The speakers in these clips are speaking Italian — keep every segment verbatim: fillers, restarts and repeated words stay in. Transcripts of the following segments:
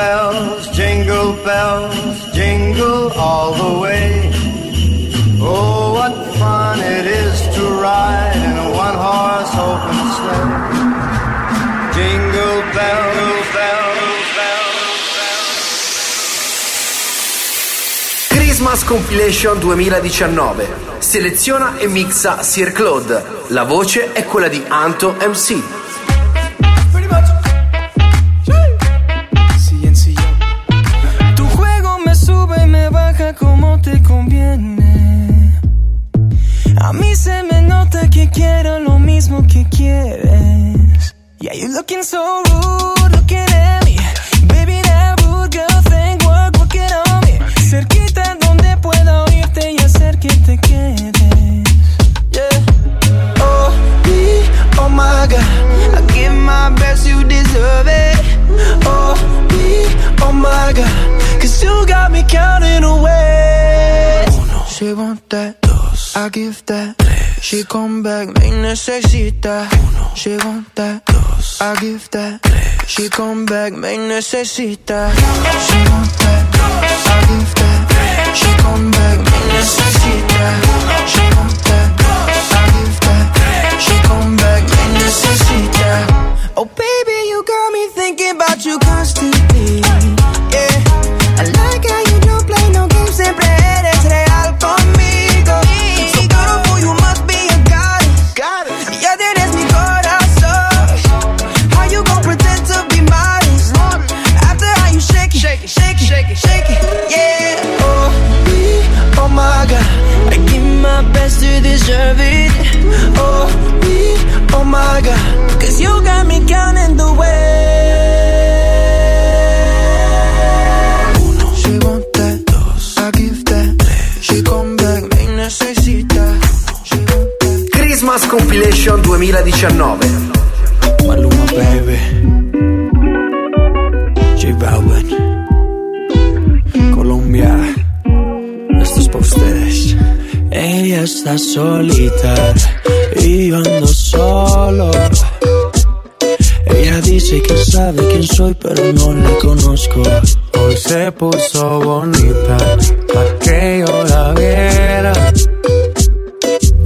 bells, jingle bells, jingle all the way. Oh, what fun it is to ride in a one-horse open sleigh. Jingle bells, bells, bells, bells. Christmas Compilation duemiladiciannove. Seleziona e mixa Sir Claude. La voce è quella di Anto M C. Como te conviene. A mí se me nota que quiero lo mismo que quieres. Yeah, you're looking so rude, looking at me. Baby, that rude girl thing, work, work it on me. Cerquita donde pueda oírte y hacer que te quedes. Yeah. Oh, be, oh my God, I give my best, you deserve it. Oh, be, oh my God, cause you got me counting away. Uno, she want that. Dos, I give that. Tres, she come back, me necesita. Uno, she want that. Dos, I give that. Tres, she come back, me necesita. She want that. Dos, I give that. Tres, she come back, me necesita. She want that. Dos, I give that. Tres, she come back, me necesita. Oh baby, you got me thinking about you constantly. Yeah. I like how you don't play no games, siempre eres real conmigo. So beautiful, you must be a goddess. Ya tienes mi corazón. How you gon' pretend to be modest after how you shake it, shake it, shake it, shake it, shake it. Yeah. Oh, we, oh my God, I give my best to deserve it. Oh, we, oh my God, cause you got me counting the way. Christmas Compilation duemiladiciannove. Maluma baby, J Balvin, Colombia, esto es pa' ustedes. Ella está solita y yo ando solo. Ella dice que sabe quién soy pero no la conozco. Hoy se puso bonita pa' que yo la viera.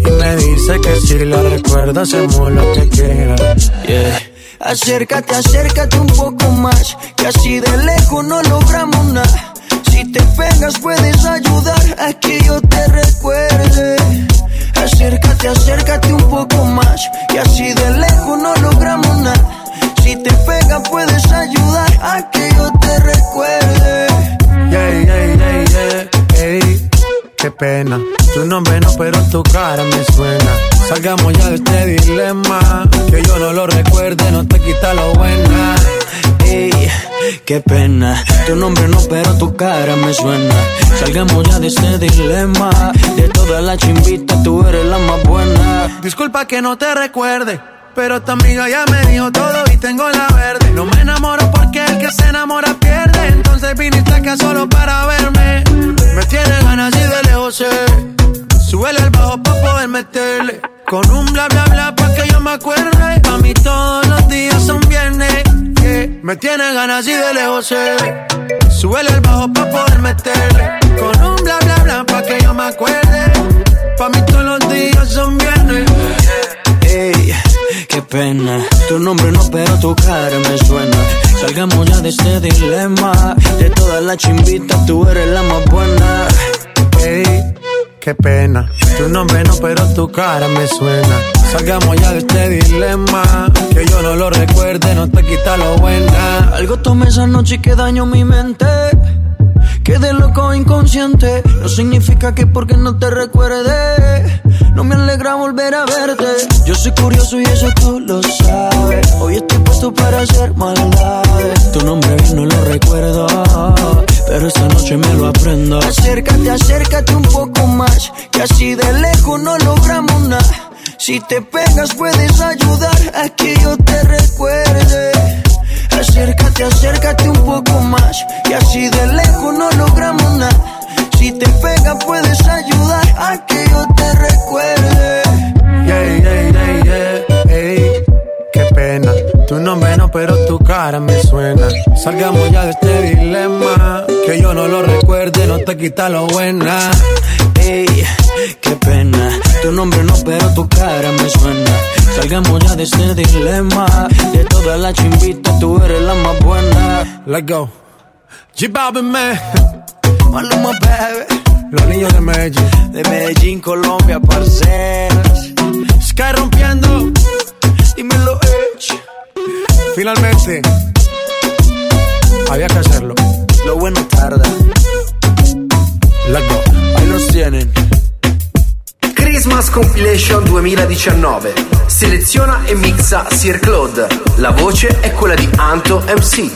Y me dice que si la recuerda hacemos lo que quiera. Yeah. Acércate, acércate un poco más, que así de lejos no logramos nada. Si te pegas puedes ayudar a que yo te recuerde. Acércate, acércate un poco más, que así de lejos no logramos nada. Si te pegas puedes ayudar a que yo te recuerde. Yeah, yeah, yeah, yeah. Hey, qué pena. Tu nombre no, pero tu cara me suena. Salgamos ya de este dilema. Que yo no lo recuerde, no te quita lo buena. Hey, qué pena. Tu nombre no, pero tu cara me suena. Salgamos ya de este dilema. De todas las chimbitas, tú eres la más buena. Disculpa que no te recuerde, pero tu amiga ya me dijo todo y tengo la verde. No me enamoro porque el que se enamora pierde. Entonces viniste acá solo para verme. Me tiene ganas y de lejos sé. Súbele el bajo pa' poder meterle. Con un bla bla bla pa' que yo me acuerde. Pa' mí todos los días son viernes, yeah. Me tiene ganas y de lejos sé. Súbele el bajo pa' poder meterle. Con un bla bla bla pa' que yo me acuerde. Pa' mí todos los días son viernes, yeah. Hey. Qué pena, tu nombre no pero tu cara me suena. Salgamos ya de este dilema. De todas las chimbitas tú eres la más buena. Hey, qué pena, tu nombre no pero tu cara me suena. Salgamos ya de este dilema. Que yo no lo recuerde, no te quita lo buena. Algo tomé esa noche que dañó mi mente. Quedé loco inconsciente. No significa que porque no te recuerde no me alegra volver a verte. Yo soy curioso y eso tú lo sabes. Hoy estoy puesto para hacer maldades. Tu nombre bien no lo recuerdo, pero esta noche me lo aprendo. Acércate, acércate un poco más, que así de lejos no logramos nada. Si te pegas puedes ayudar a que yo te recuerde. Acércate, acércate un poco más, y así de lejos no logramos nada. Si te pegas puedes ayudar a que yo te recuerde. Yeah, yeah, yeah, yeah, hey, qué pena, tu nombre no pero tu cara. cara me suena. Salgamos ya de este dilema, que yo no lo recuerde, no te quita lo buena. Ey, qué pena, tu nombre no pero tu cara me suena. Salgamos ya de este dilema, de todas las chimbitas tú eres la más buena. Let's go, G Balvin man, Maluma baby. Los niños de Medellín, de Medellín, Colombia, parceras. Sky rompiendo, dímelo, Edge. Finalmente, había que hacerlo. Lo bueno tarda. Largo, ahí los tienen. Christmas Compilation duemiladiciannove. Seleziona e mixa Sir Claude. La voce è quella di Anto M C.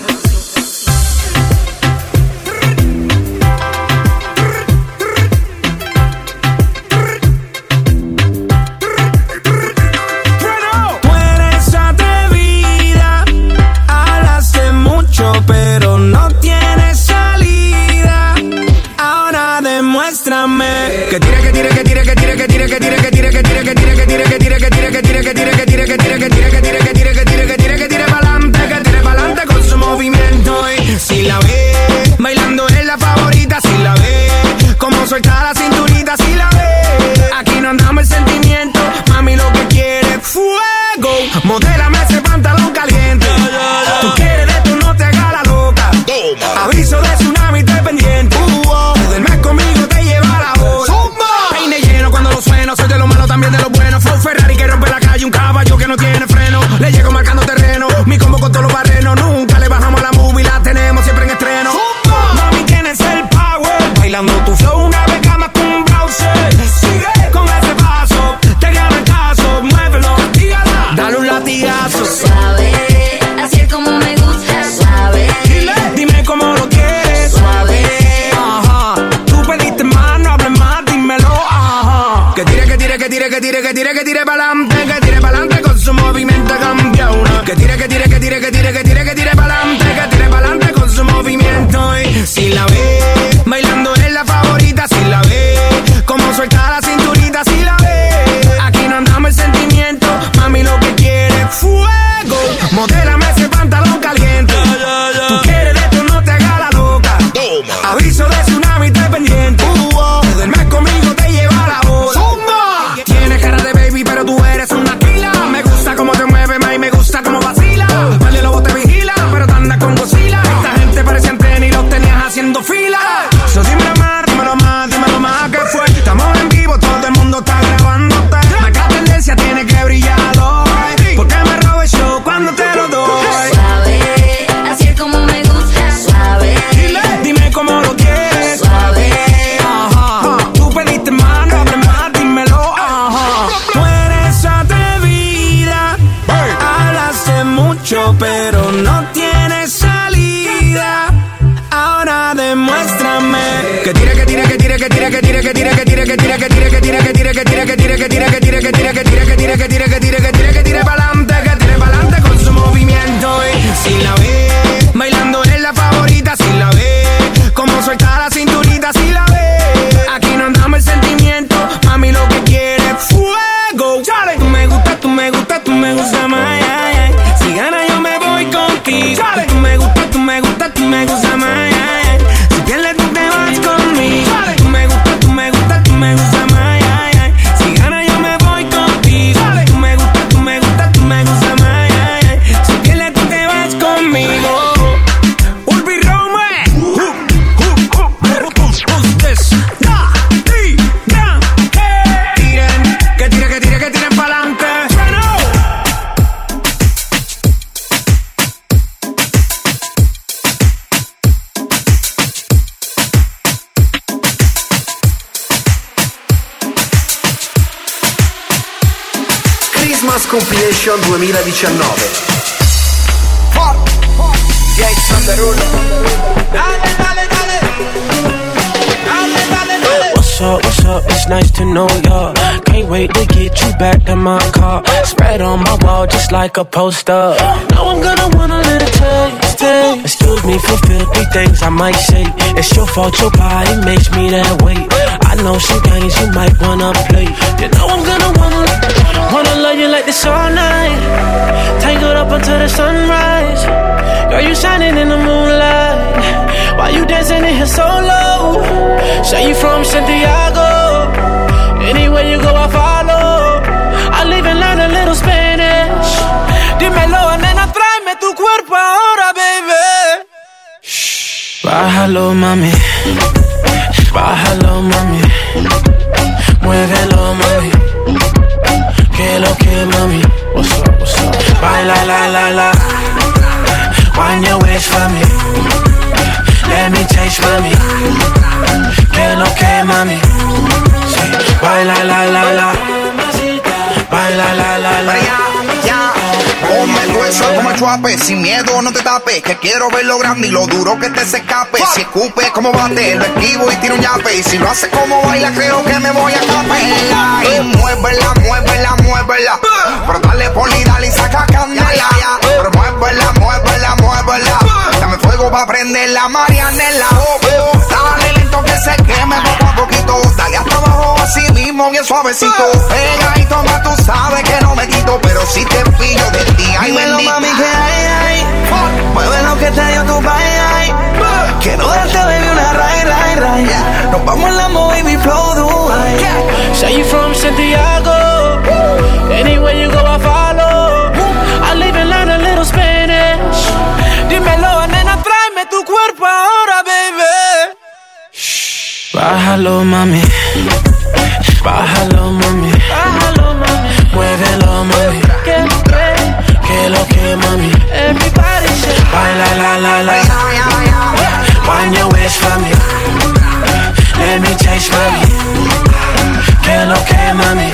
Compilation duemiladiciannove. For, for. Gates on the road. Dale, dale, dale. Dale, dale, dale. What's up, what's up? It's nice to know ya. Can't wait to get you back in my car. Spread on my wall just like a poster. Now I'm gonna wanna let it taste it. Excuse me for filthy things I might say. It's your fault your body makes me that way. I know some games you might wanna play. You know I'm gonna wanna wanna love you like this all night, tangled up until the sunrise. Girl, you shining in the moonlight. Why you dancing in here solo? Say you from Santiago. Anywhere you go, I follow. I'll even learn a little Spanish. Dímelo, nena, tráeme tu cuerpo ahora, baby. Shh. Bájalo, mami. Bájalo, mami. Muévelo, mami. Que lo que, mami. What's up, what's up? Baila, la, la, la. Wind your waist for me. Let me taste, mami. Que lo que, mami. Sí. Baila, la, la, la. Baila, la, la, la. Come el grueso, come chuape, sin miedo no te tapes, que quiero ver lo grande y lo duro que te se escape. Si escupes como bate, lo esquivo y tiro un yape, y si lo haces como baila creo que me voy a escapela. Y muévela, muévela, muévela, pero dale poli, dale y saca candela. Pero muévela, muévela, muévela, dame fuego pa' prender la marianela. Dale lento que se queme poco a poquito, dale hasta abajo así mismo bien suavecito. Pega y toma, tú sabes que no me quito, pero si te pillo de ti, ay bendita. Dímelo, mami, que hay, ay, mueve lo que te dio tu país, ay. Quiero darte, baby, una ray, ray, ray. Nos vamos en la movie, mi flow, Dubai. Say you from Santiago. Anywhere you go, I follow. I'll even learn a little Spanish. Dímelo, nena, tráeme tu cuerpo ahora, baby. Shh. Bájalo, mami. Bájalo, mami. Bájalo, mami. Muévelo, mami. Que lo que, mami. Everybody should baila, la, la, la. Wind your waist for me. Let me taste, mami. Que lo que, mami.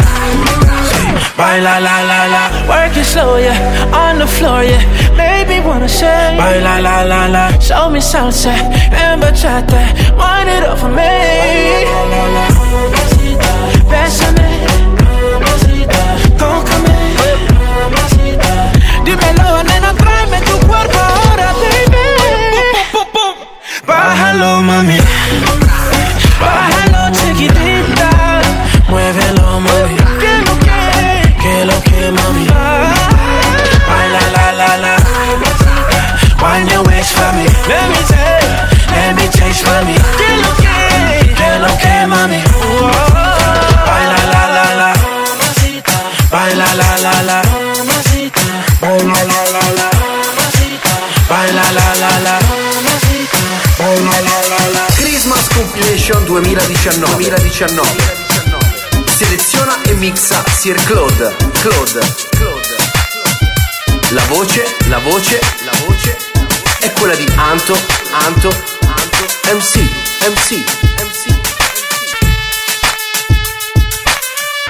Baila, la, la, la. Work it slow, yeah. On the floor, yeah. Baby, wanna shake. Baila, la, la, la. Show me salsa and bachata. Wind it up for me. Bésame, tócame, dímelo, nena, tráeme tu cuerpo ahora, baby. Bájalo, mami, bájalo, chiquitita, muévelo, mami, que lo que, que lo que, mami. Baila, la, la, la, wind your waist for me, let me taste, let me taste, mami, que lo que, que lo que, mami. Baila la la la, baila la la la, baila la la la, baila la la la. Christmas Compilation duemiladiciannove. Seleziona e mixa Sir Claude. Claude. La voce, la voce, la voce è quella di Anto, Anto, Anto MC, MC, MC.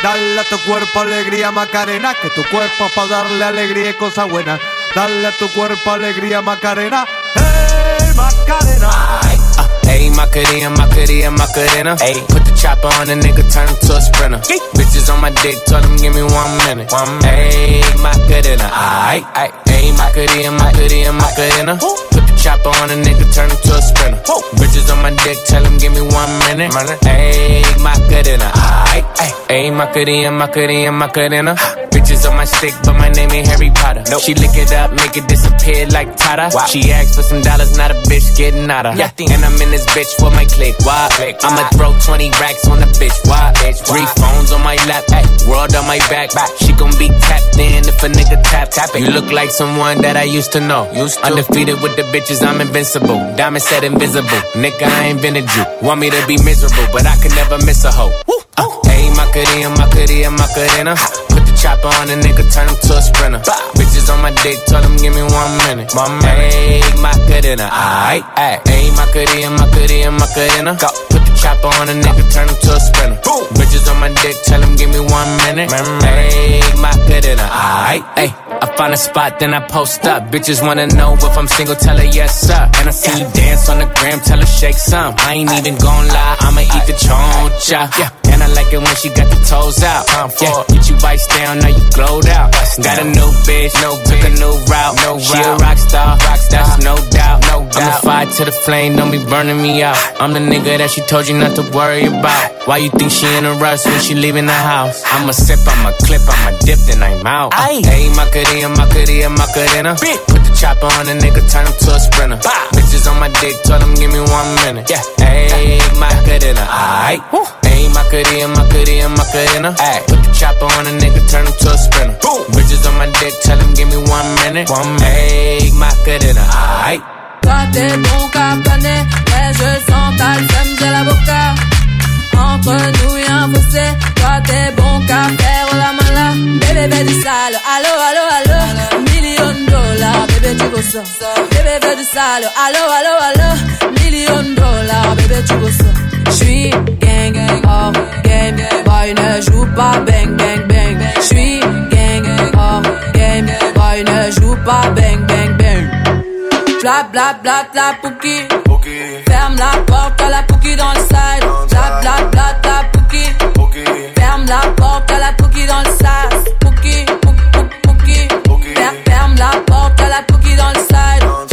Dale a tu cuerpo alegría, Macarena, que tu cuerpo es pa' darle alegría y cosas buenas. Dale a tu cuerpo alegría, Macarena. Hey, Macarena. Ay, uh, hey, Macarena, Macarena, Macarena. Hey, put the chopper on a nigga, turn him to a sprinter. Hey. Bitches on my dick, tell them give me one minute. One minute. Hey, Macarena. Ay, ay, hey, Macarena, Macarena, Macarena. Put the chopper on a nigga, turn him to a sprinter. Oh. Bitches on my dick, tell him give me one minute. Hey, Macarena. Ay, ay. Ayy, Macarena, Macarena, Macarena. Bitches on my stick, but my name ain't Harry Potter. Nope. She lick it up, make it disappear like Tata. Wow. She asked for some dollars, not a bitch getting out of. Nothing. And I'm in this bitch for my click. Why? Click. I'ma throw twenty racks on the bitch. Why? Bitch. Three phones on my lap, ay, world on my back. Back. She gon' be tapped in if a nigga tap. Tap it. You look like someone that I used to know. Used to. Undefeated with the bitches, I'm invincible. Diamond said invisible. Nigga, I ain't been a Jew. Want me to be miserable, but I could never miss a hoe. Woo. Oh. Ayy, Macarena, Macarena, Macarena. Put the chopper on a nigga, turn him to a sprinter. Bah. Bitches on my dick, tell them give me one minute. Ayy, Macarena, aight, aight. Ayy, Macarena, Macarena, Macarena. Go. Put the chopper on a nigga, turn him to a sprinter. Boom. Bitches on my dick, tell them give me one minute. Ayy, Macarena, aight, aight. I find a spot, then I post up. Bitches wanna know if I'm single, tell her yes, sir. And I see you dance on the gram, tell her shake some. I ain't even gon' lie, I'ma eat the choncha. Yeah. And I like it when she got the toes out. Time for yeah. Get you iced down, now you glowed out. Got a new bitch, no bitch. Took a new route. No she route. A rock star, rock star, that's no doubt. No doubt. I'm the fire to the flame, don't be burning me out. I'm the nigga that she told you not to worry about. Why you think she in a rush when she leaving the house? I'ma sip, I'ma clip, I'ma dip, then I'm out. Ayy, Macarena, Macarena, Macarena. Put the Chopper on a nigga, turn him to a sprinter. Bah. Bitches on my dick, told him give me one minute. Yeah, ayy, Macarena, aight. Ayy, Macarena, Macarena, Macarena, aight. Put the chopper on a nigga, turn him to a sprinter. Boom. Bitches on my dick, tell him give me one minute. One minute, ayy, Macarena, aight. Toi t'es bon qu'à planer, mais je sens ta somme de la boca. Entre nous y'a un fossé, toi t'es bon qu'à faire la mala. Bébé, bébé du sale, allo, allo, allo. Million dollars, bébé tu veux ça. Bébé, bébé du sale, allo, allo, allo. Million dollars, bébé tu veux ça. J'suis gang, gang, oh, game, boy ne joue pas bang, bang, bang. J'suis gang, oh, game, boy ne joue pas bang, bang, bang. Bla bla bla bla pouki, ferme la porte à la pouki dans le side. Bla bla bla bla pouki, ferme la porte à la pouki dans le side. Pouki pouki pouki, ferme la porte à la pouki dans le side.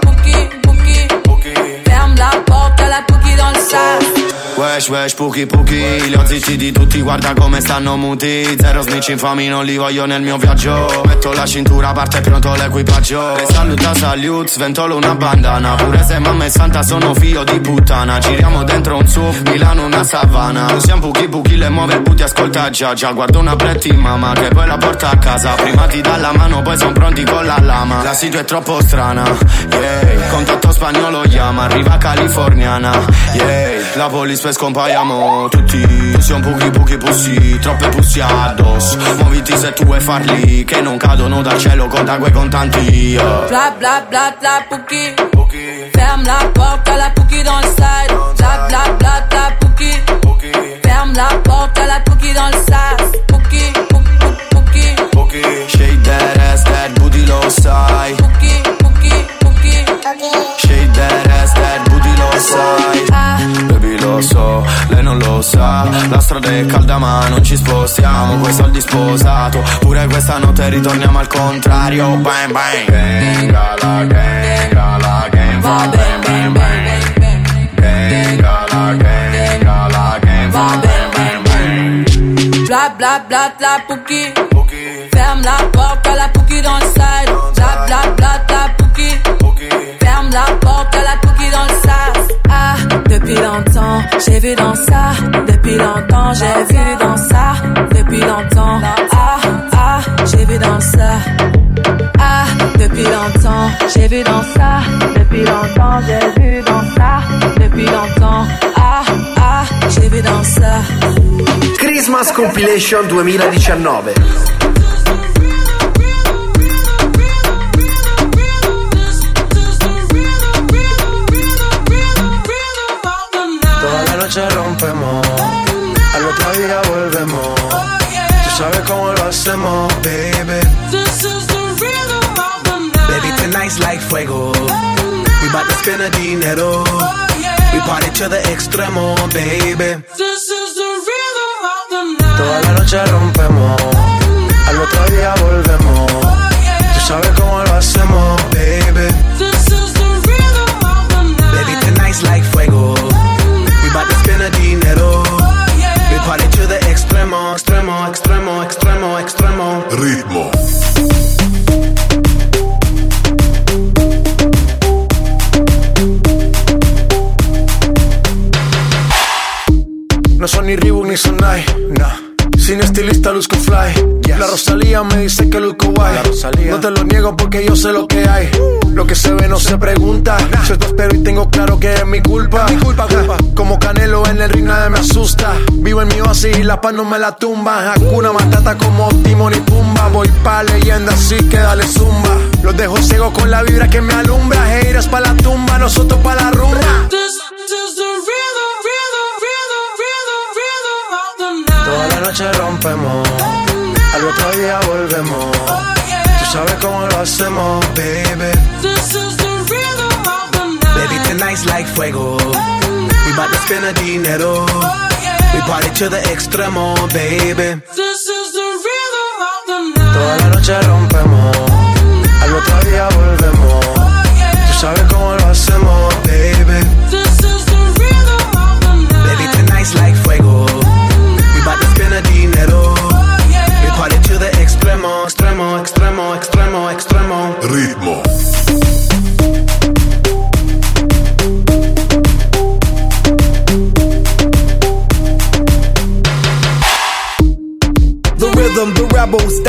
Pouki pouki pouki, ferme la porte à la pouki dans le side. Wesh wesh pouki pouki, li ho zitti di tutti, guarda come stanno muti. Zero snitch infami, non li voglio nel mio viaggio. Metto la cintura, parte pronto l'equipaggio. Le saluta salute, sventolo una bandana. Pure se mamma è santa sono figlio di puttana. Giriamo dentro un S U V, Milano una savana. Usiamo pouki pouki, le muove il booty, ascolta già già. Guardo una pretti mamma che poi la porta a casa. Prima ti dà la mano, poi son pronti con la lama. La situa è troppo strana, yeah. Contatto spagnolo chiama, arriva californiana, yeah. La police poi scompaiamo tutti, siamo pochi pochi pussi, troppe pussi addosso. Muoviti se tu vuoi farli, che non cadono dal cielo, conta quei contanti, yeah. Bla bla bla bla pouki, ferme la porte à la pouki dans le side. Bla bla bla bla pouki, ferme la porte à la pouki dans le side. Pouki pouki pouki, shake that ass, that booty lo sai. Pouki pouki pouki, shake that ass, that booty lo sai. Lo so, lei non lo sa, la strada è calda ma non ci spostiamo, coi soldi sposato, pure questa notte ritorniamo al contrario, bang bang. Gang la gang, la gang, va bang bang bang. Gang la gang, la gang, va bang bang bang. Bla bla bla bla pouki, ferme la porte à la pouki dans le side. Bla bla bla bla pouki, ferme la porte à la pouki dans le side. Ah, depuis longtemps, j'ai vu dans ça. Depuis longtemps, j'ai vu dans ça. Depuis longtemps, ah, ah, j'ai vu dans ça. Ah, depuis longtemps, j'ai vu dans ça. Depuis longtemps, j'ai vu dans ça. Depuis longtemps, ah, ah, j'ai vu dans ça. Christmas Compilation duemiladiciannove. Se rompemos, al otro día volvemos. Tú sabes cómo lo hacemos, baby. This is the rhythm of the night. Baby, tonight's like fuego. We bout to spend the dinero. We party to the extremo, baby. This is the rhythm of the night. Toda la noche rompemos, al otro día volvemos. Tú sabes cómo lo hacemos, baby. This is the rhythm of the night. Baby, tonight's like fuego. But it's been a dinero. Oh, yeah. We party to the extremo, extremo, extremo, extremo, extremo. Ritmo. No son ni Reebok ni Sonai, no. Sin estilista luzco fly, yes. La Rosalía me dice que luzco guay. No te lo niego porque yo sé lo que hay. uh, Lo que se ve no se, se pregunta, nah. Yo te espero y tengo claro que es mi culpa, es mi culpa, culpa. Como Canelo en el ring nadie me asusta. Vivo en mi oasis y la paz no me la tumba. Hakuna matata como Timon y Pumba. Voy pa' leyenda así que dale zumba. Los dejo ciegos con la vibra que me alumbra. Heiras pa' la tumba, nosotros pa' la rumba. Toda la noche rompemos, al otro día volvemos. Oh, yeah. Tú sabes cómo lo hacemos, baby. This is the rhythm of the night. Baby, tonight's like fuego. We bout to spend the dinero. Oh, yeah. We party to the extremo, baby. This is the rhythm of the night. Toda la noche rompemos, al otro día volvemos. Oh, yeah. Tú sabes cómo lo hacemos, baby. This is the rhythm of the night. Baby, tonight's like fuego. Dinero, oh, yeah. We party to the extremo, extremo, extremo, extremo, extremo. Ritmo. incredible.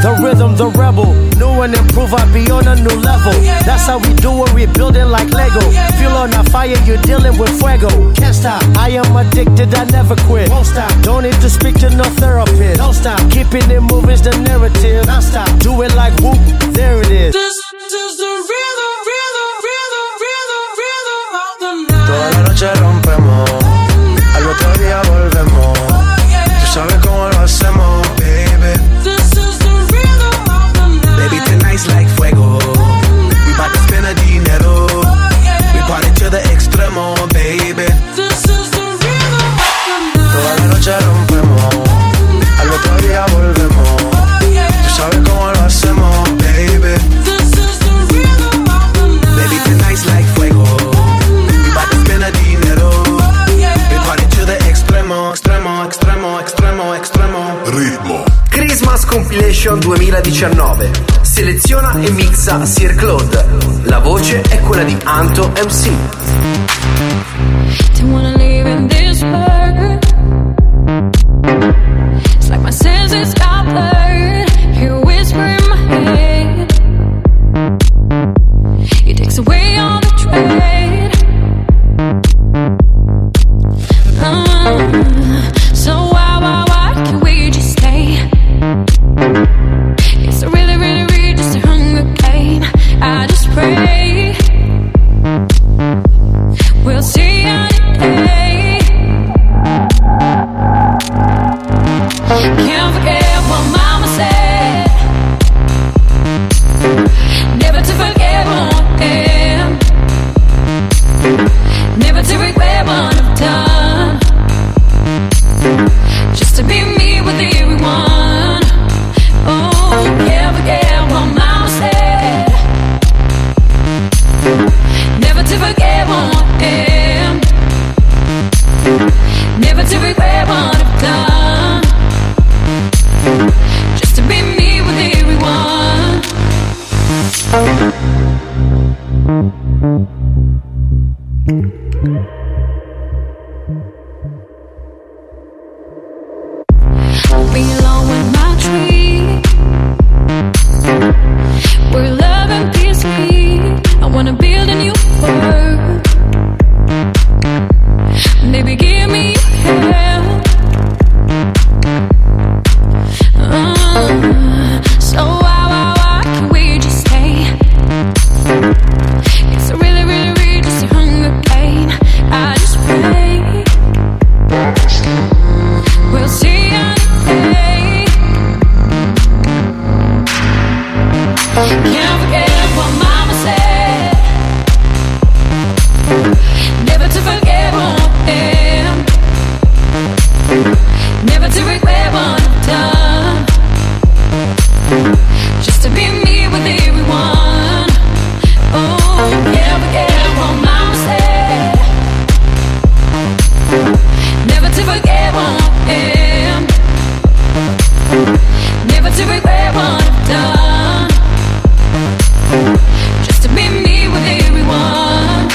The rhythm, the rebel, new and improve, I be on a new level. That's how we do it, we build it like Lego. Feel on a fire, you're dealing with fuego. Can't stop, I am addicted, I never quit. Won't stop, don't need to speak to no therapist. Don't stop, keeping it moving's the narrative. Don't stop, do it like whoop, there it is. This is the rhythm, rhythm, rhythm, rhythm, rhythm of the night. Toda la noche rompemos, al otro día volvemos. Tú sabes cómo lo hacemos, baby. Like fuego, we bout to spend a dinero. We party to the extremo, baby. This is the rhythm of the night. Toda la noche rompemos, al otro día volvemos. Tú sabes cómo lo hacemos, baby. This is the rhythm of the night. Baby, tonight's like fuego, we bout to spend a dinero. We party to the extremo, extremo, extremo, extremo, extremo. Ritmo. Christmas Compilation duemiladiciannove. Seleziona e mixa Sir Claude. La voce è quella di Anto M C. Didn't wanna live in this world. It's like my senses got blurred. Hear a whisper in my head. It takes away all the dread. Mm. So why, why, why can't we just stay? It's a really, really I just pray we'll see how today. Can't forget what mama said. Never to forget one thing. Never to regret what I've done. Just to be me with everyone. Oh, can't forget what mama said. Never to forget what am. Never to regret what I've done. Just to be me with everyone. I'll be alone with my tree. We're love and peace. I wanna build a new world. Baby, give me your help. Uh, so why, why, why can't we just stay? It's a really, really, really just a hunger game. I just pray we'll see how today. Can't forget what mama said. Never to forget what I've been. Never to regret what I've done. Just to be me with everyone. Oh, never forget what mama said. Never to forget what I've been. Never to regret what I've done. Just to be me with everyone.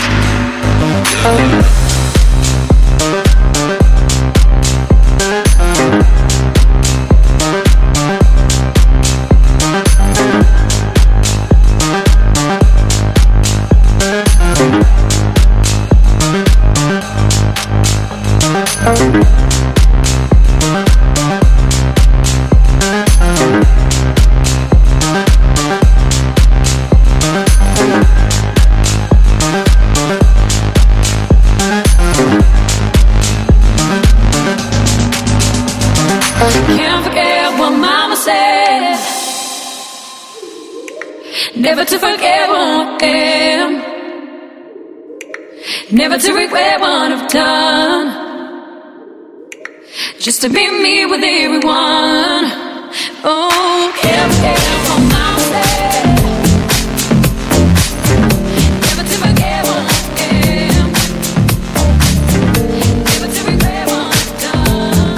Oh, never to forget what I am. Never to regret what I've done. Just to be me with everyone. Oh, can't forget what mama said. Never to forget what I am. Never to regret what I've done.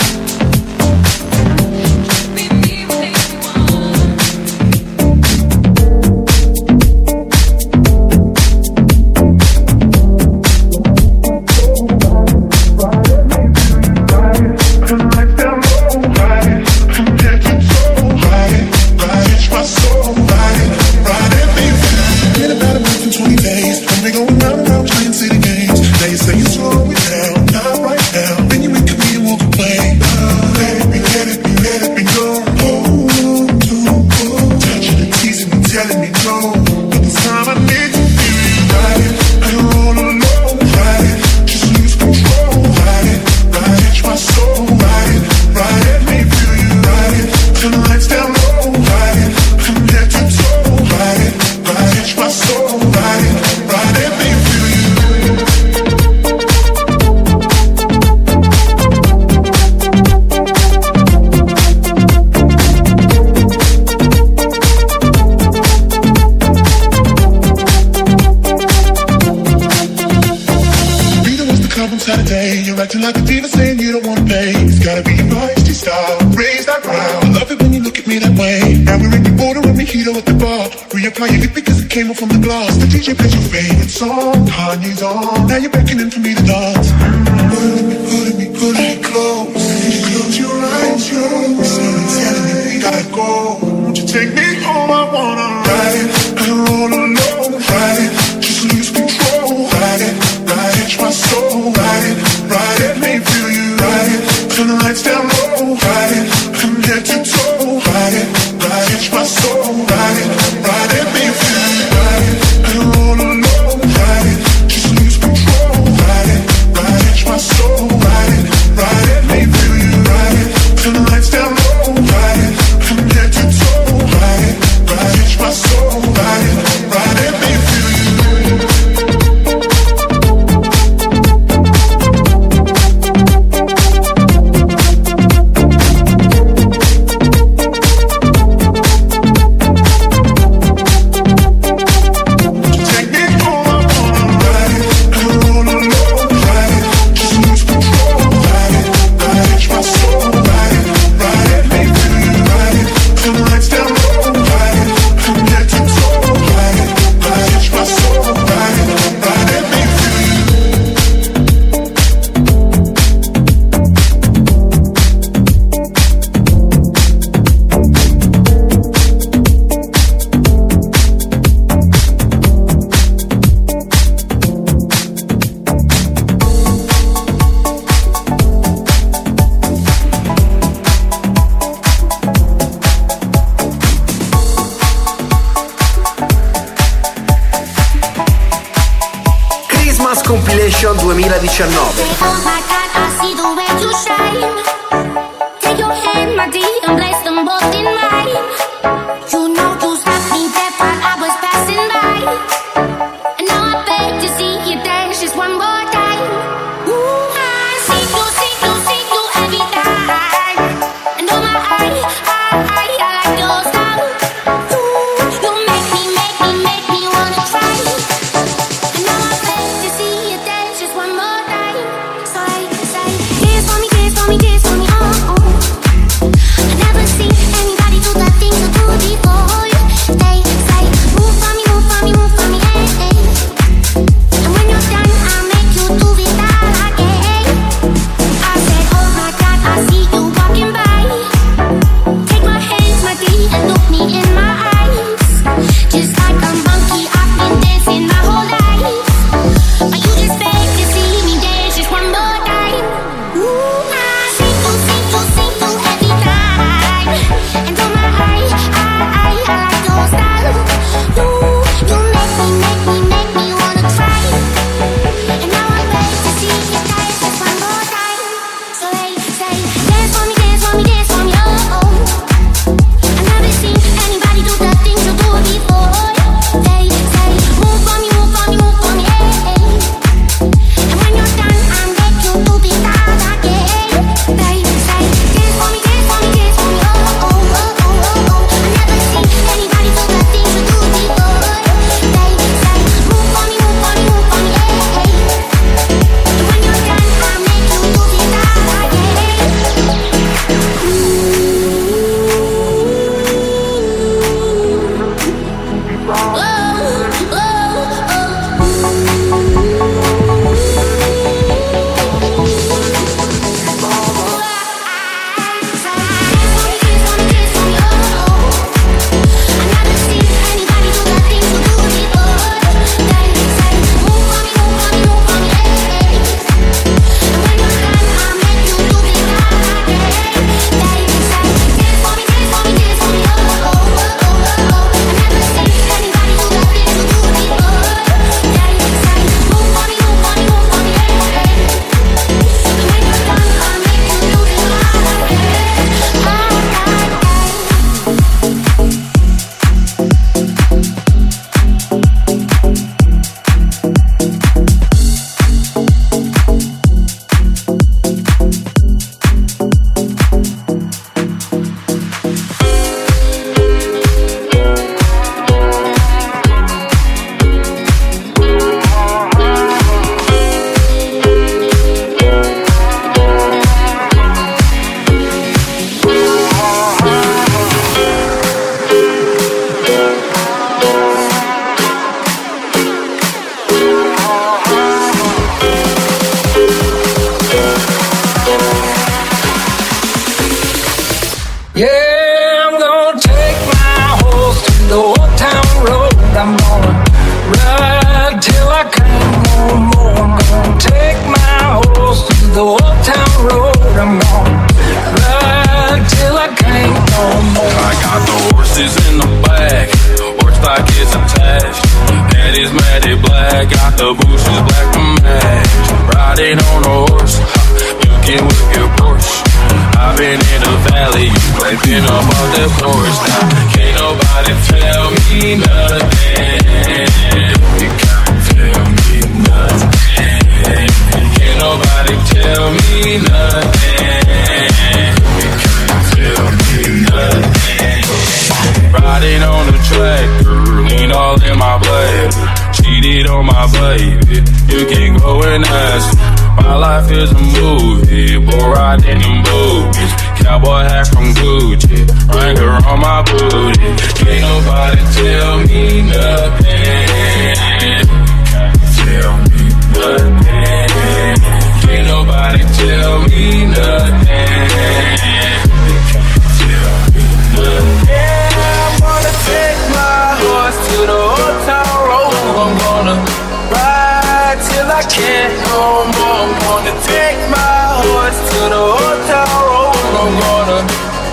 we go round and round playing city games. They say you slow it down, not right now. Then you make me walk away. Let it be, let it be, let it be gone. Oh, too cold. Touching and teasing and telling me no. But this time I need to be united. I don't wanna know, ride it. Just lose control, ride it. Ride it, my soul, ride it. Ride it, me feel you, ride it. Turn the lights down low, ride it. Come back to toe, ride it. Ride it, my soul, ride it. Acting like a diva saying you don't want to pay. It's gotta be your feisty style, raise that ground. I love it when you look at me that way. Now we're in the border with mojito at the bar. Reapply your lip because it came off from the glass. The D J plays your favorite song, Kanye's on. Now you're beckoning for me to dance. Pulling me, pulling me, pulling me close. Close your eyes, your eyes. Slowly telling me we gotta go. Won't you take me home? I wanna ride it. I don't wanna know, ride it. Just lose control, ride it. Ride it, my soul, ride it. Ride it, make me feel you, ride it. Turn the lights down low, ride it. Come head to toe, ride it. Ride it, my soul, ride it. Ride it, make me feel you, ride it. I don't wanna know, ride it. Just lose control, ride it. Ride it, my soul, ride it. Ride it, make me feel you, ride it. Turn the lights down low, ride it. Come head to toe, ride it. Ride it, my soul, ride it. Ride it, make me feel you. Things got the boots, she's black to match. Riding on a horse, you can whip your Porsche. I've been in the valley, you claiming about the forest. Now can't nobody tell me nothing. You can't tell me nothing. Can't nobody tell me nothing. You can't tell me nothing. Riding on the tractor, lean all in my blood. Cheated on my baby, you can't go and ask. My life is a movie, bull riding in movies. Cowboy hat from Gucci, Wrangler on my booty. Can't nobody tell me nothing. Can't tell me nothing. Can't nobody tell me nothing. Can't tell me nothing. Yeah, I wanna take my horse to the old town. I'm gonna ride till I can't no more. I'm gonna take my horse to the old town road. I'm gonna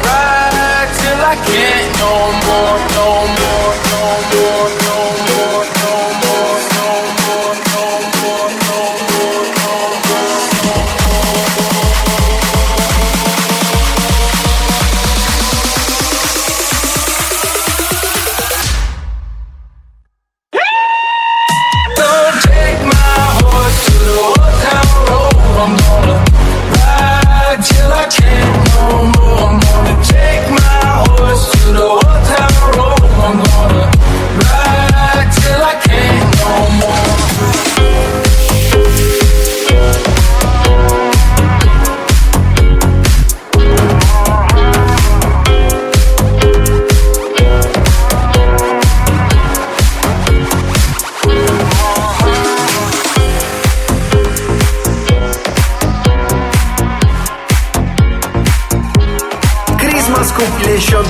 ride till I can't no more, no more, no more, no more, no more, no more, no more, no more, no more, no more, no more.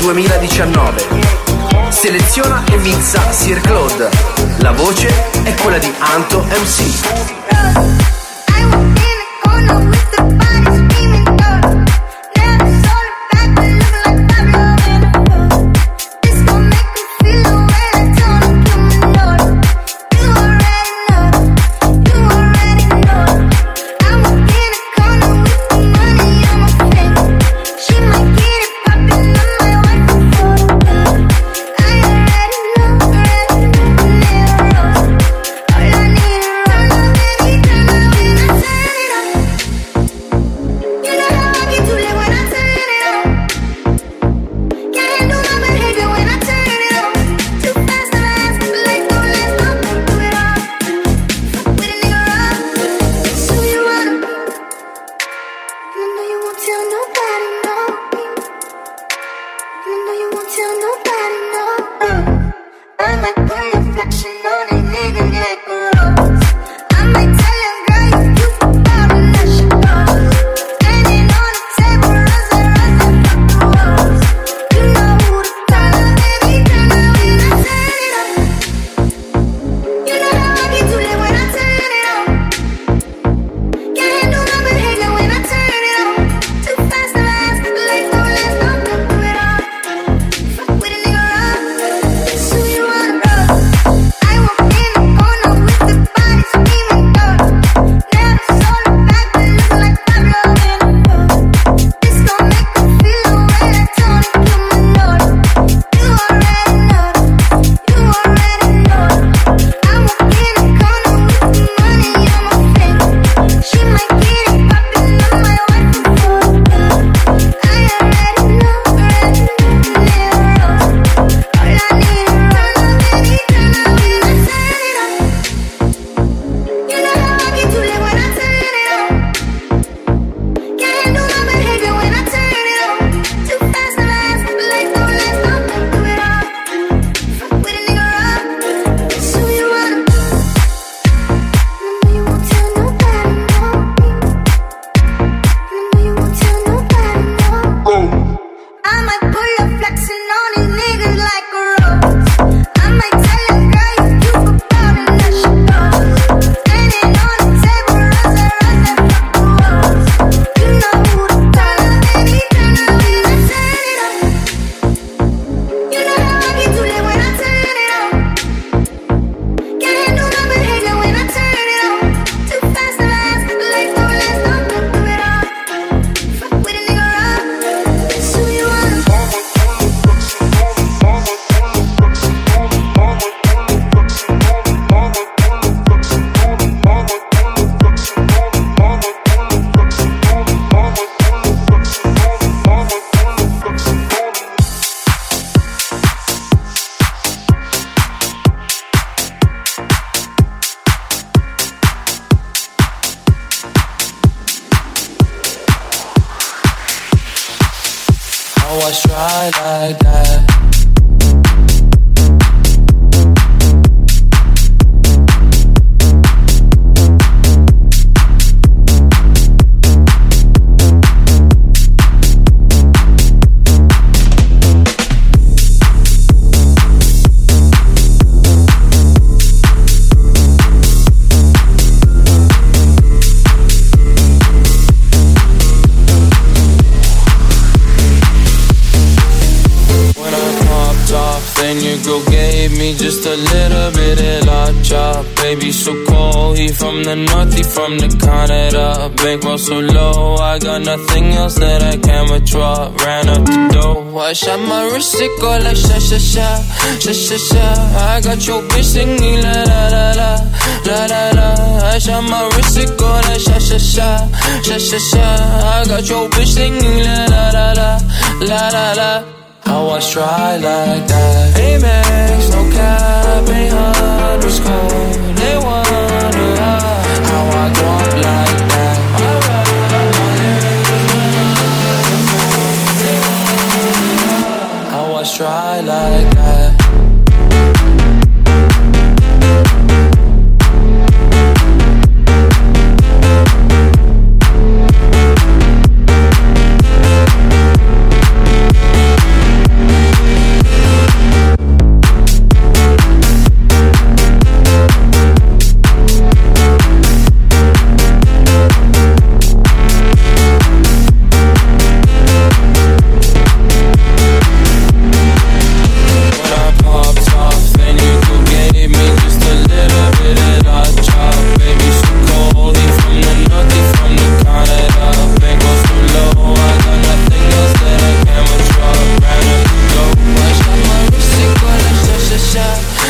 duemiladiciannove. Seleziona e mixa Sir Claude. La voce è quella di Anto M C. guys try like that. Just a little bit of la chop. Baby so cold, he from the north, he from the Canada. Bankroll so low, I got nothing else that I can withdraw. Ran up the dough, I shot my wrist, it go like sha sha sha, sha sha sha. I got your bitch singing la la la la, la la la. I shot my wrist, it go like sha sha sha, sha sha sha. I got your bitch singing la la la la, la la la. How I try like that. Amex, no cap, ain't underscore. They wonder how, how I walk like that. How I try like that.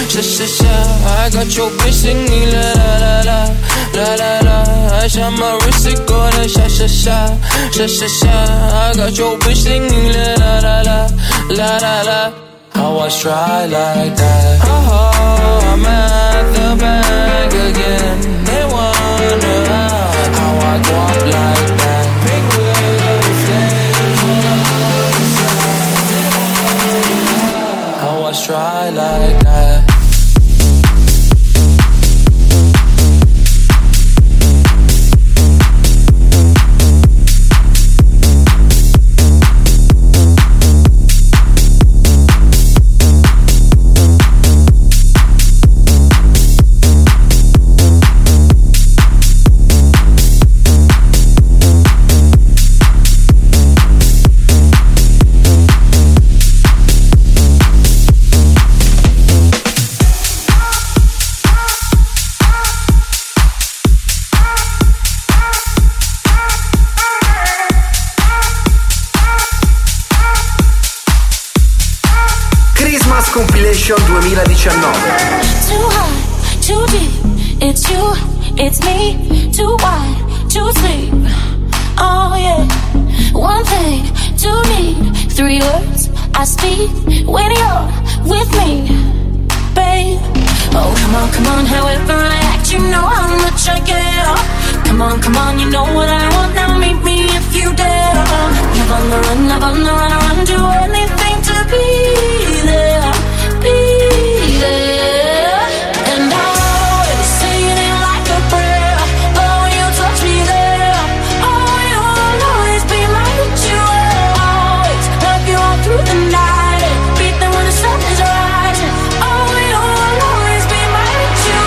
Sha sha sha, I got your bitch singing la la la la, la la la. How I try like that. Oh, I'm at the back again. They wonder how, how I walk like that. Big wheels, how I try like that. twenty nineteen. Too high, too deep, it's you, it's me. Too wide, too sweet, oh yeah. One thing, two need, three words I speak when you're with me, babe. Oh come on, come on, however I act, you know how much I care. Come on, come on, you know what I want, now meet me if you dare. Love on the run, love on the run, I run, do anything to be there, be. And I always say it like a prayer. Oh, when you touch me there, oh, you'll always be mine with you. Always love you all through the night. Beat them when the sun is rising. Oh, you'll always be mine with you.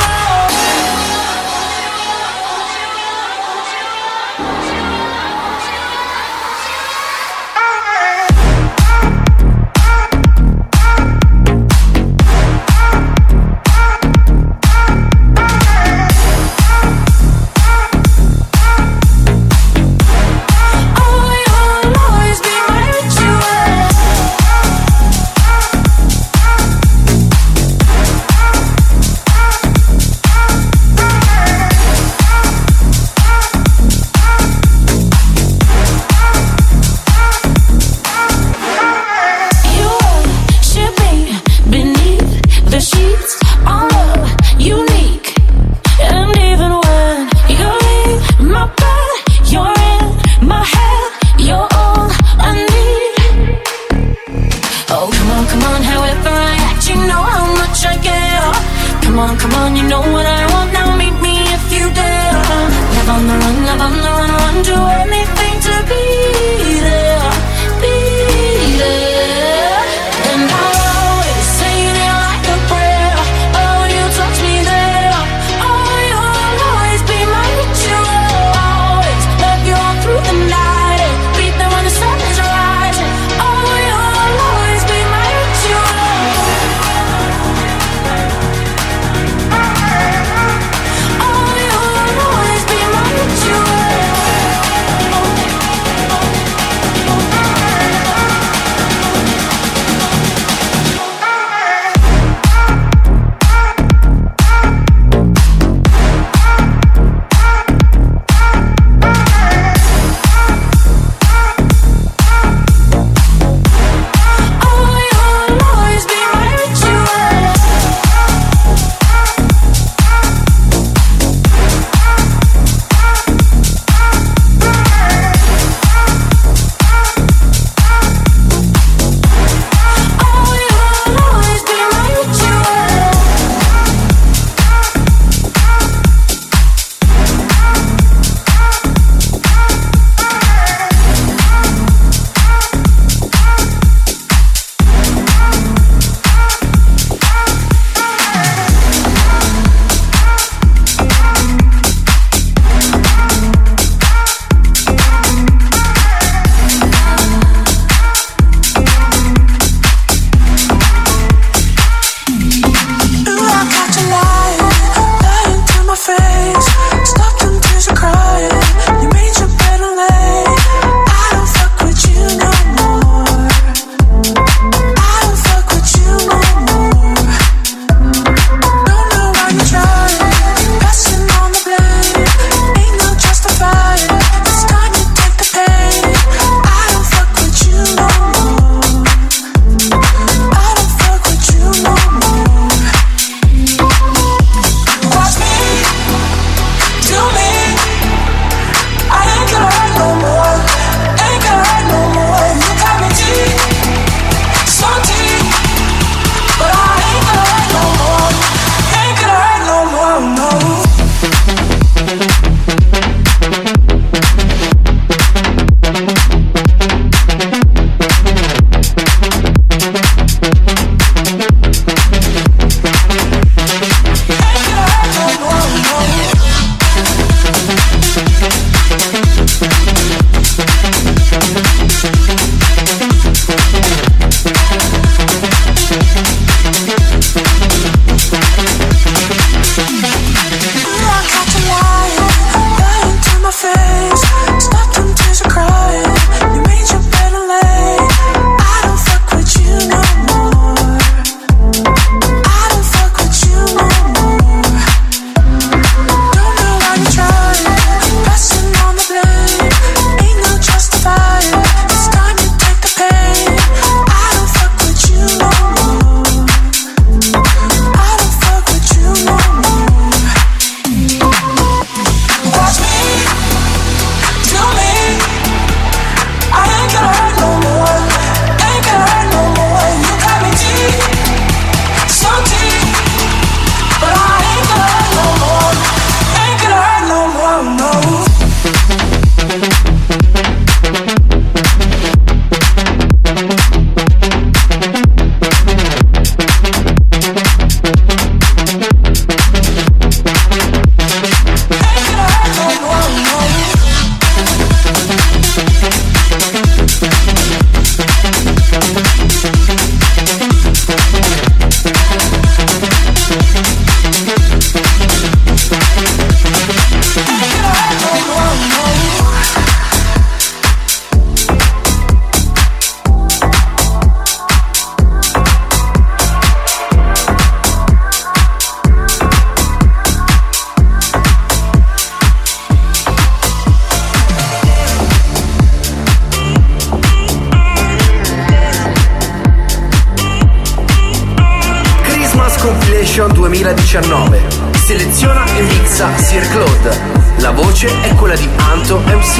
duemiladiciannove. Seleziona e mixa Sir Claude. La voce è quella di Anto M C.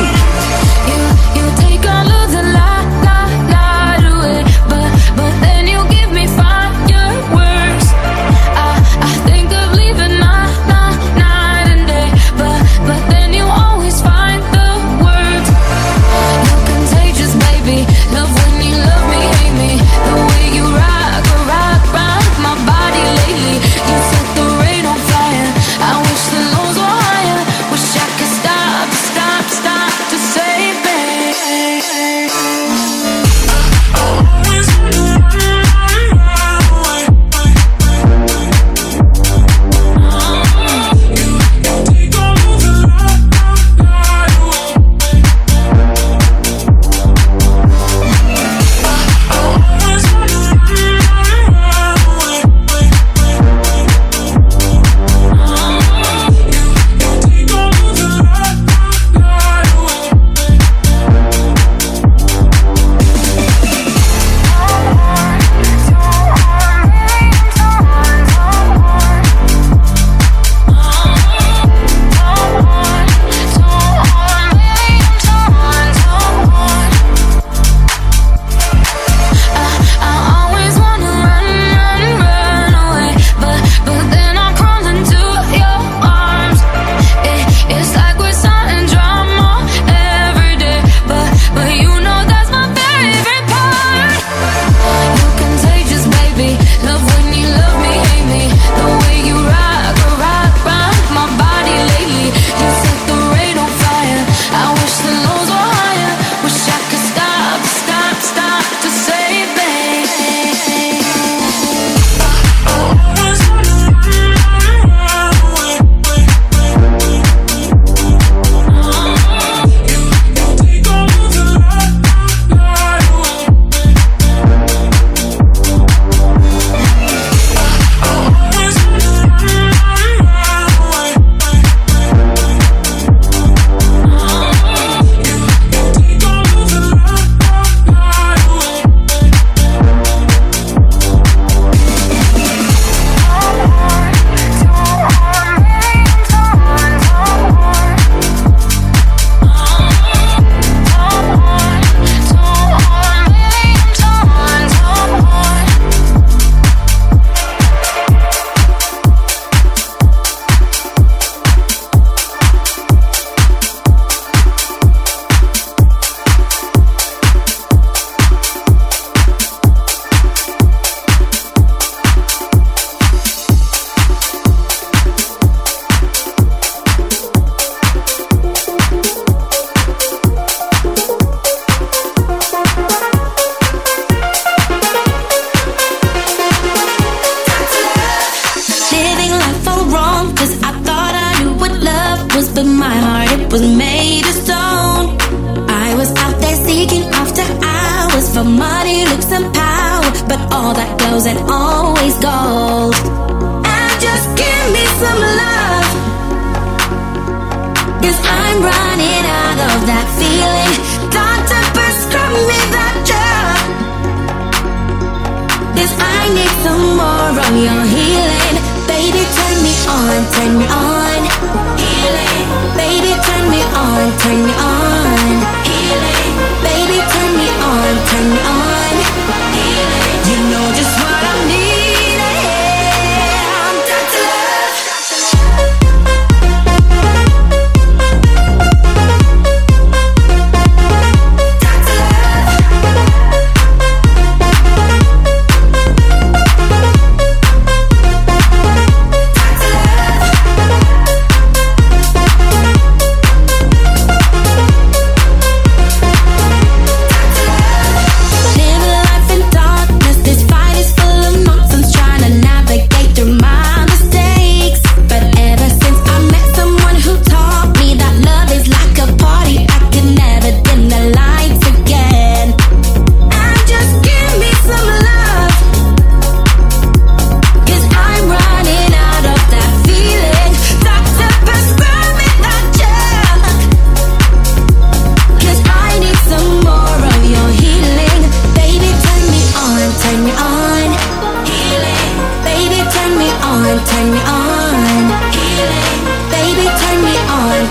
You, you take all of the light, light, light away, but, but then you give me fireworks. I, I think of leaving night, night, night and day, but, but then you always find the words. You're contagious, baby. Love when you love me, hate me. The way you rock, rock, rock my body lately. You set the rain on fire. I wish the lows were higher. Wish I could stop, stop, stop to save me.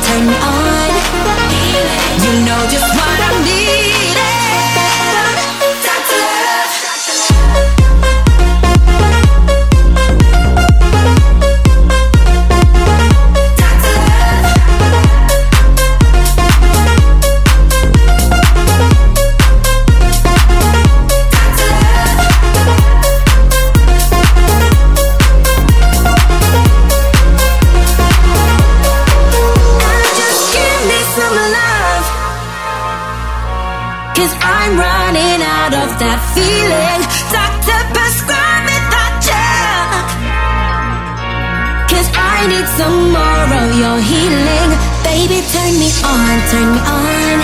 turn me on. You know just what I need. Doctor that feeling, doctor prescribe me that drug, cause I need some more of your healing. Baby turn me on, turn me on.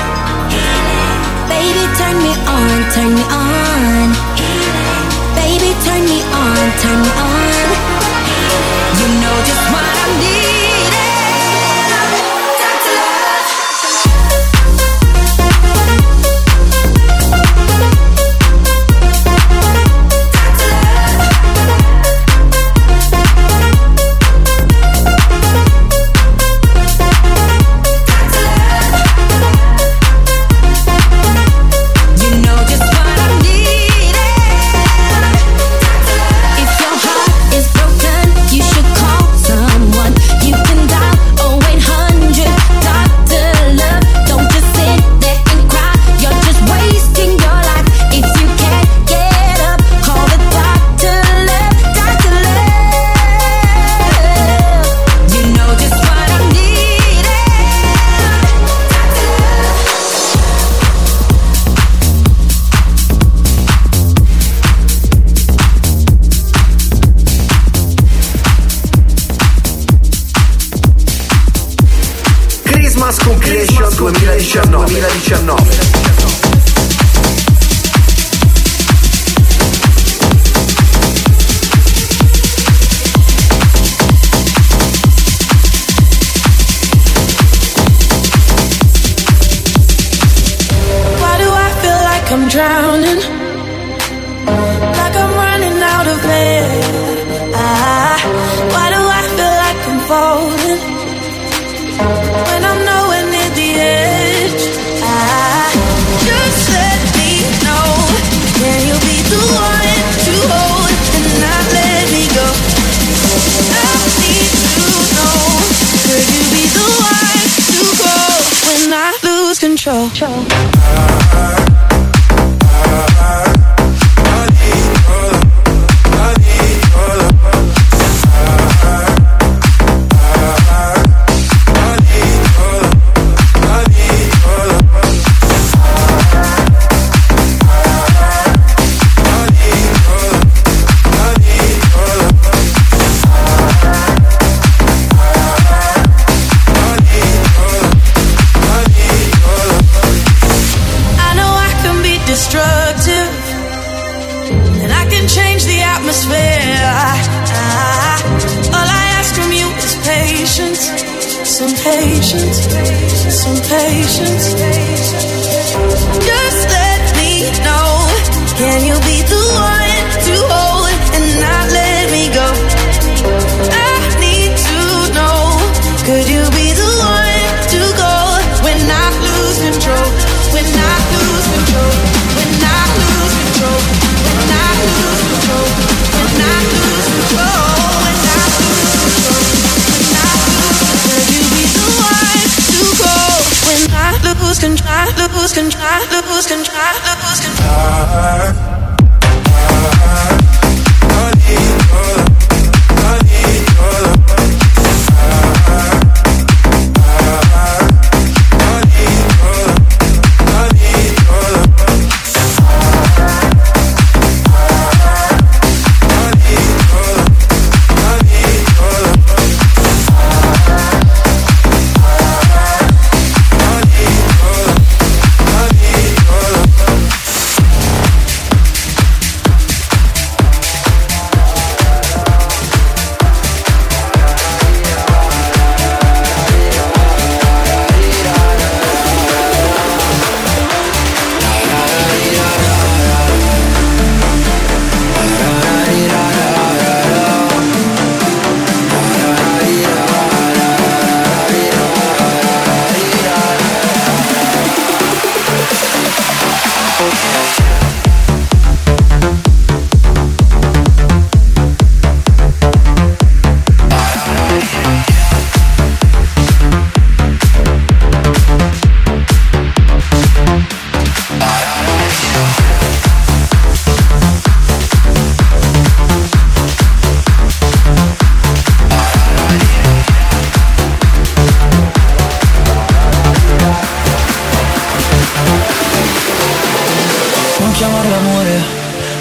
Baby turn me on, turn me on. Baby turn me on, turn me on. You know just what I need.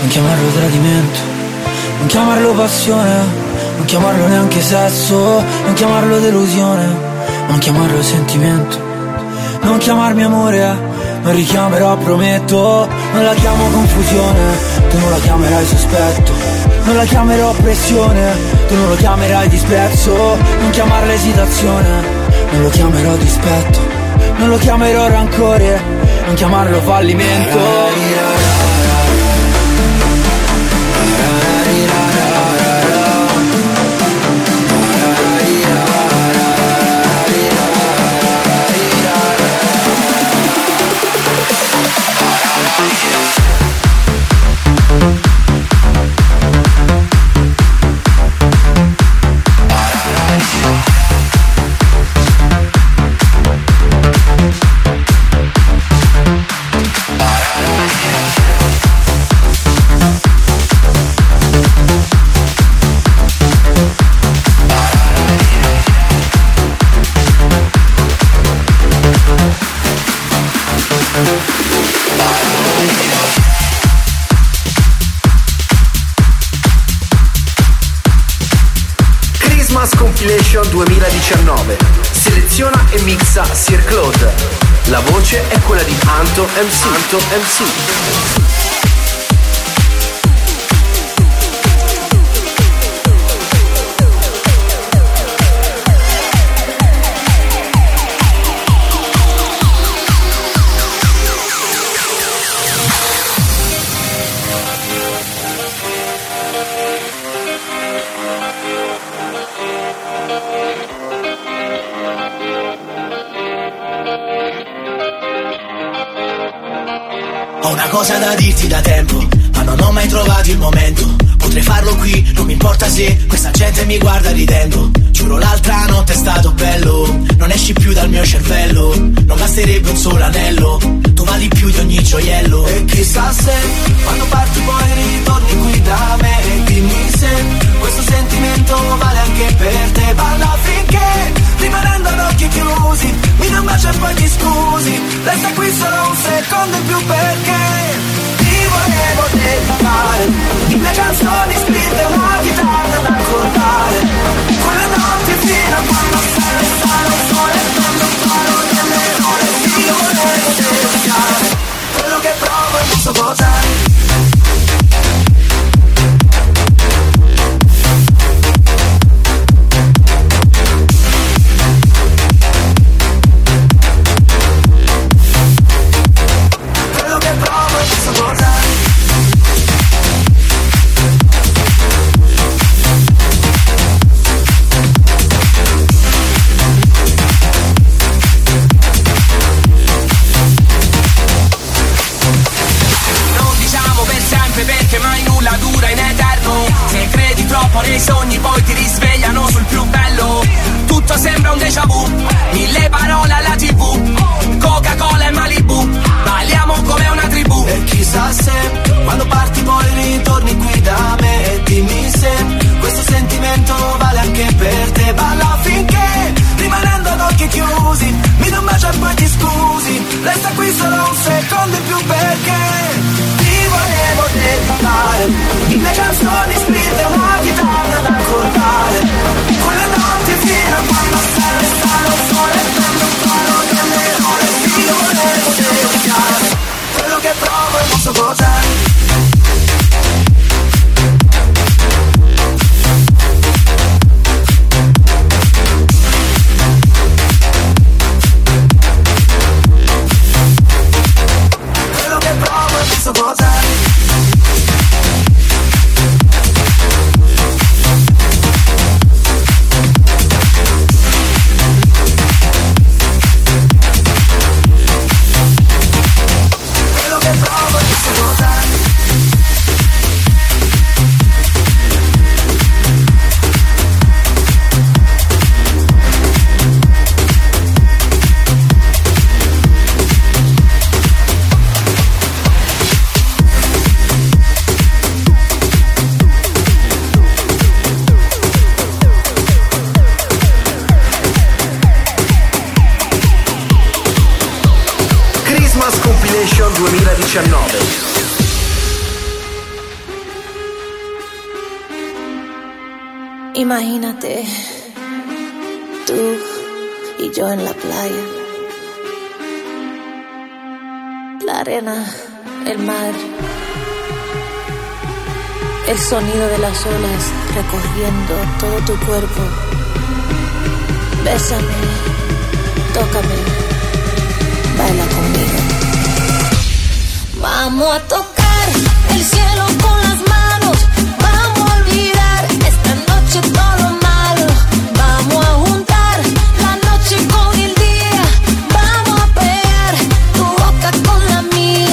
Non chiamarlo tradimento, non chiamarlo passione, non chiamarlo neanche sesso, non chiamarlo delusione, non chiamarlo sentimento, non chiamarmi amore. Non richiamerò, prometto, non la chiamo confusione, tu non la chiamerai sospetto, non la chiamerò pressione, tu non lo chiamerai disprezzo, non chiamarla esitazione, non lo chiamerò dispetto, non lo chiamerò rancore, non chiamarlo fallimento. duemiladiciannove. Seleziona e mixa Sir Claude. La voce è quella di Anto M C. Anto M C. Cosa da dirti da tempo, ma non ho mai trovato il momento. Potrei farlo qui, non mi importa se questa gente mi guarda ridendo. Giuro l'altra notte è stato bello, non esci più dal mio cervello. Non basterebbe un solo anello, tu vali più di ogni gioiello. E chissà se, quando parti poi ritorni qui da me. E dimmi se, questo sentimento vale anche per te. Balla finché, rimanendo ad occhi chiusi, mi dai un bacio e poi ti scusi. Resta qui solo un secondo in più perché volevo dedicare le canzoni scritte, una chitarra da accordare, quella notte fino a quando sarà stato sole, quando farò delle ore, ti volevo dedicare quello che provo e non so cosa. Imagínate, tú y yo en la playa, la arena, el mar, el sonido de las olas recorriendo todo tu cuerpo. Bésame, tócame, baila conmigo. Vamos a tocar el cielo con las manos, vamos a olvidar esta noche todo malo, vamos a juntar la noche con el día, vamos a pegar tu boca con la mía.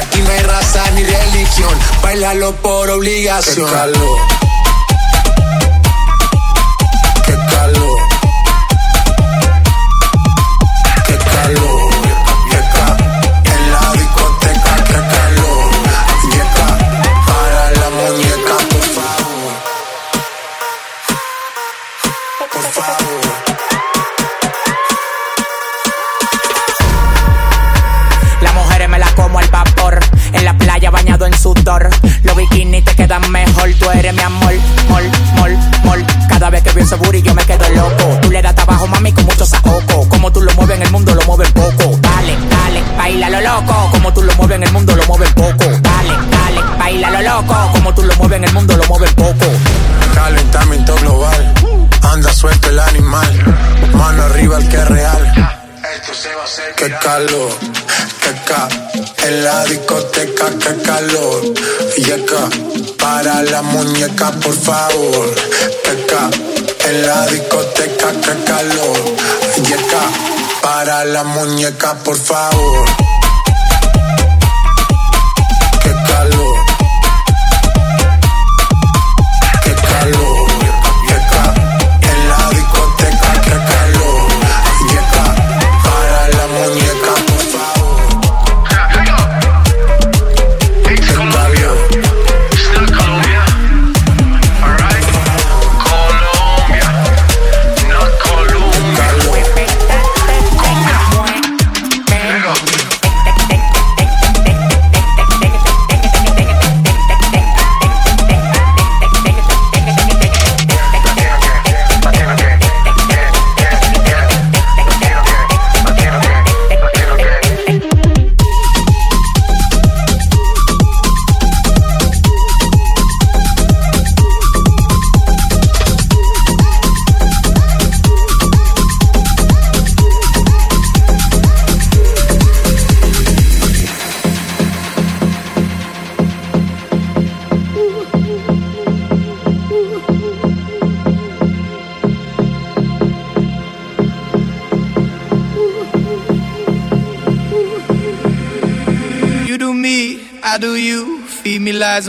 Aquí no hay raza ni religión, báilalo por obligación. Qué calor, qué calor, qué calor, yeca. En la discoteca, qué calor, yeca. Para la muñeca, por favor, por favor. Bañado en sudor, los bikinis te quedan mejor. Tú eres mi amor, mol, mol, mol. Cada vez que veo ese booty yo me quedo loco. Tú le das trabajo, mami, con mucho saoco. Como tú lo mueves en el mundo, lo mueves poco. Dale, dale, bailalo loco. Como tú lo mueves en el mundo, lo mueves poco. Dale, dale, bailalo loco. Como tú lo mueves en el mundo, lo mueves poco. Calentamiento global, anda suelto el animal. Mano arriba el que es real. Qué calor, qué ca, en la discoteca, qué calor, yeca, para la muñeca, por favor, qué ca, en la discoteca, qué calor, yeca, para la muñeca, por favor. Qué calor, qué calor. Lies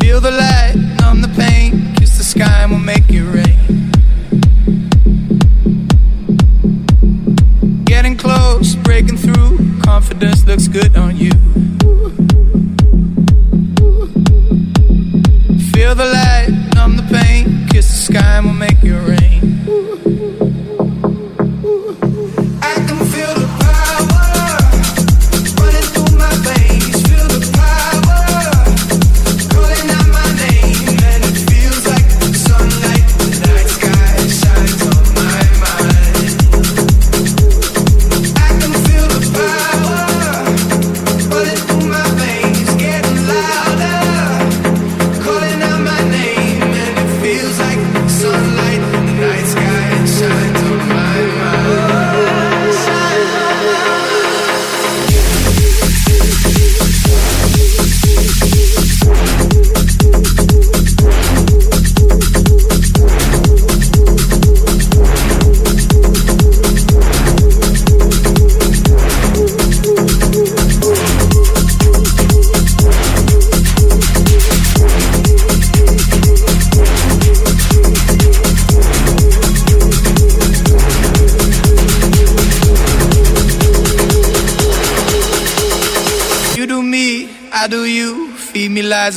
Feel the light, numb the pain, kiss the sky and we'll make it rain. Getting close, breaking through, confidence looks good on you. feed me lies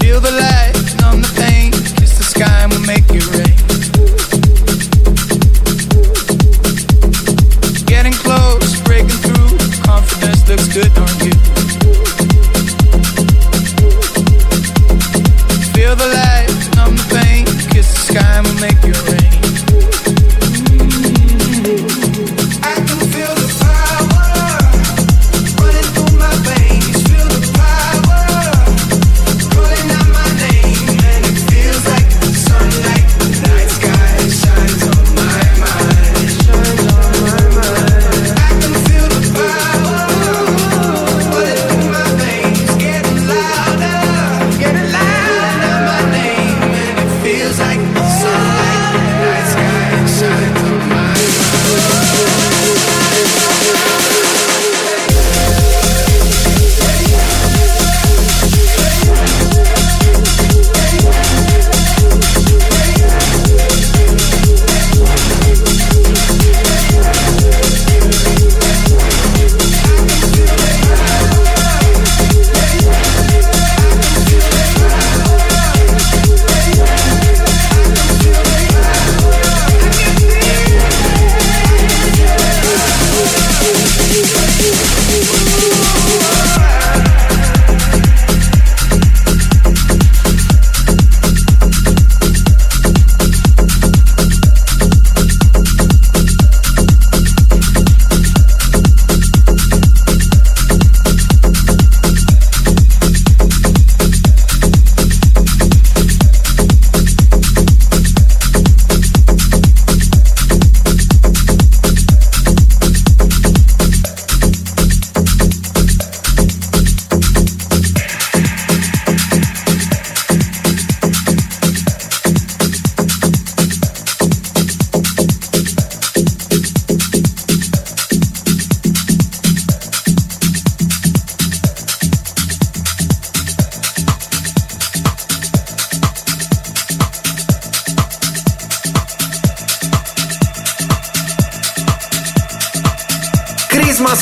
Feel the light, numb the pain, kiss the sky and we'll make it rain. Getting close, breaking through, confidence looks good on you. Feel the light, numb the pain, kiss the sky and we'll make it rain.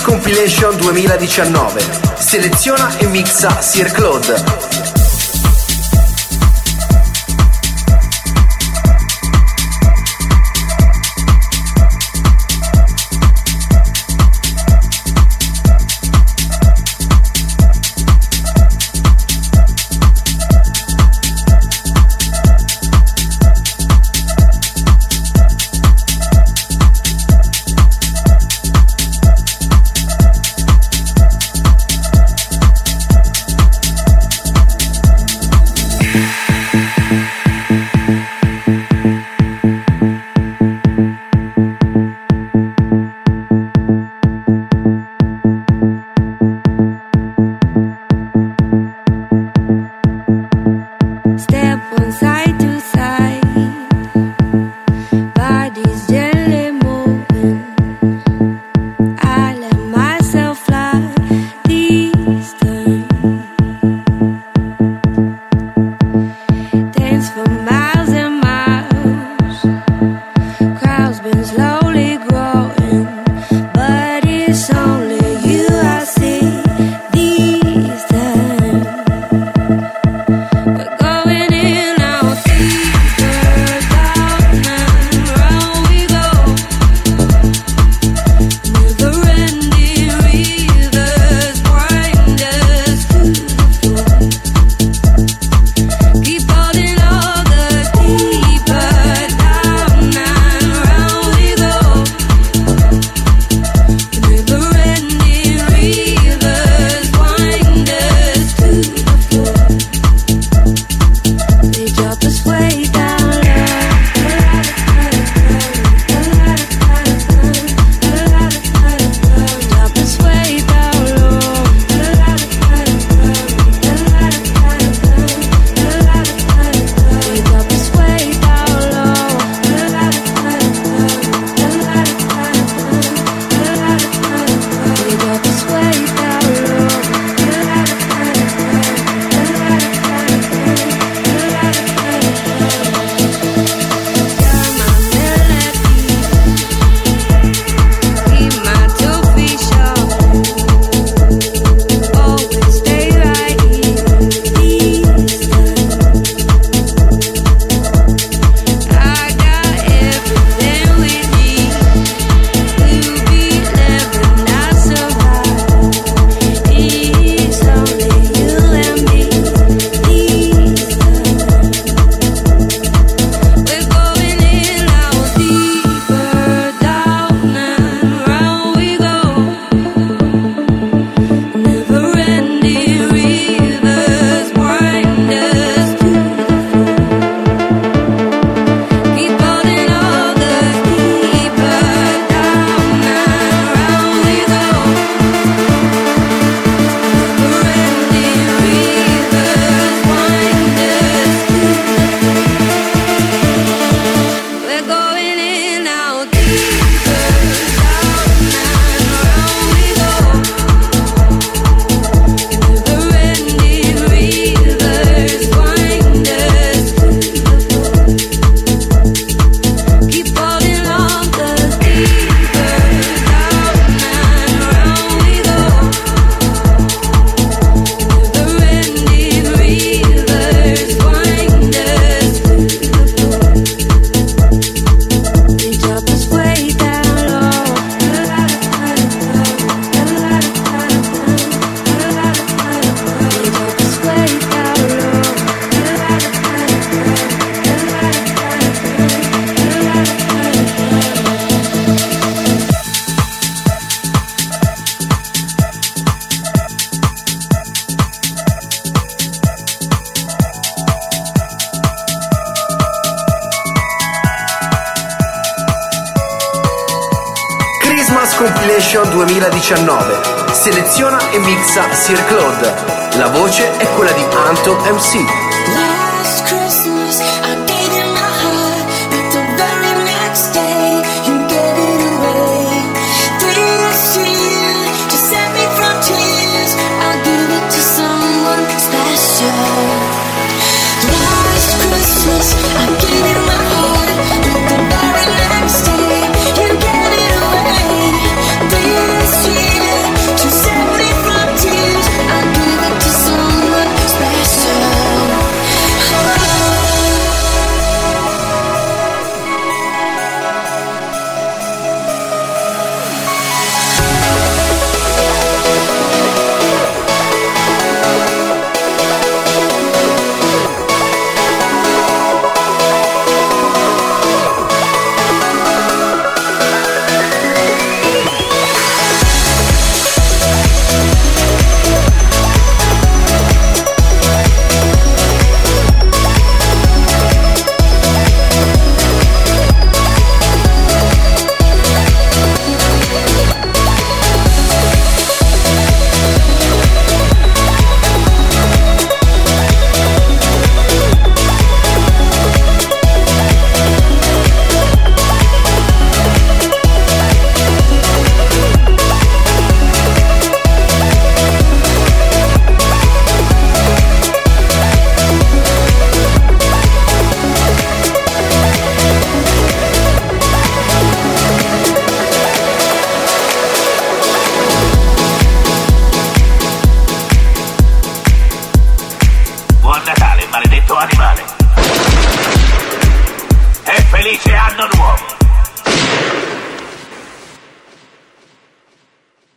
Compilation duemiladiciannove. Seleziona e mixa Sir Claude. Compilation duemiladiciannove. Seleziona e mixa Sir Claude. La voce è quella di Anto M C. Natale, maledetto animale. E felice anno nuovo.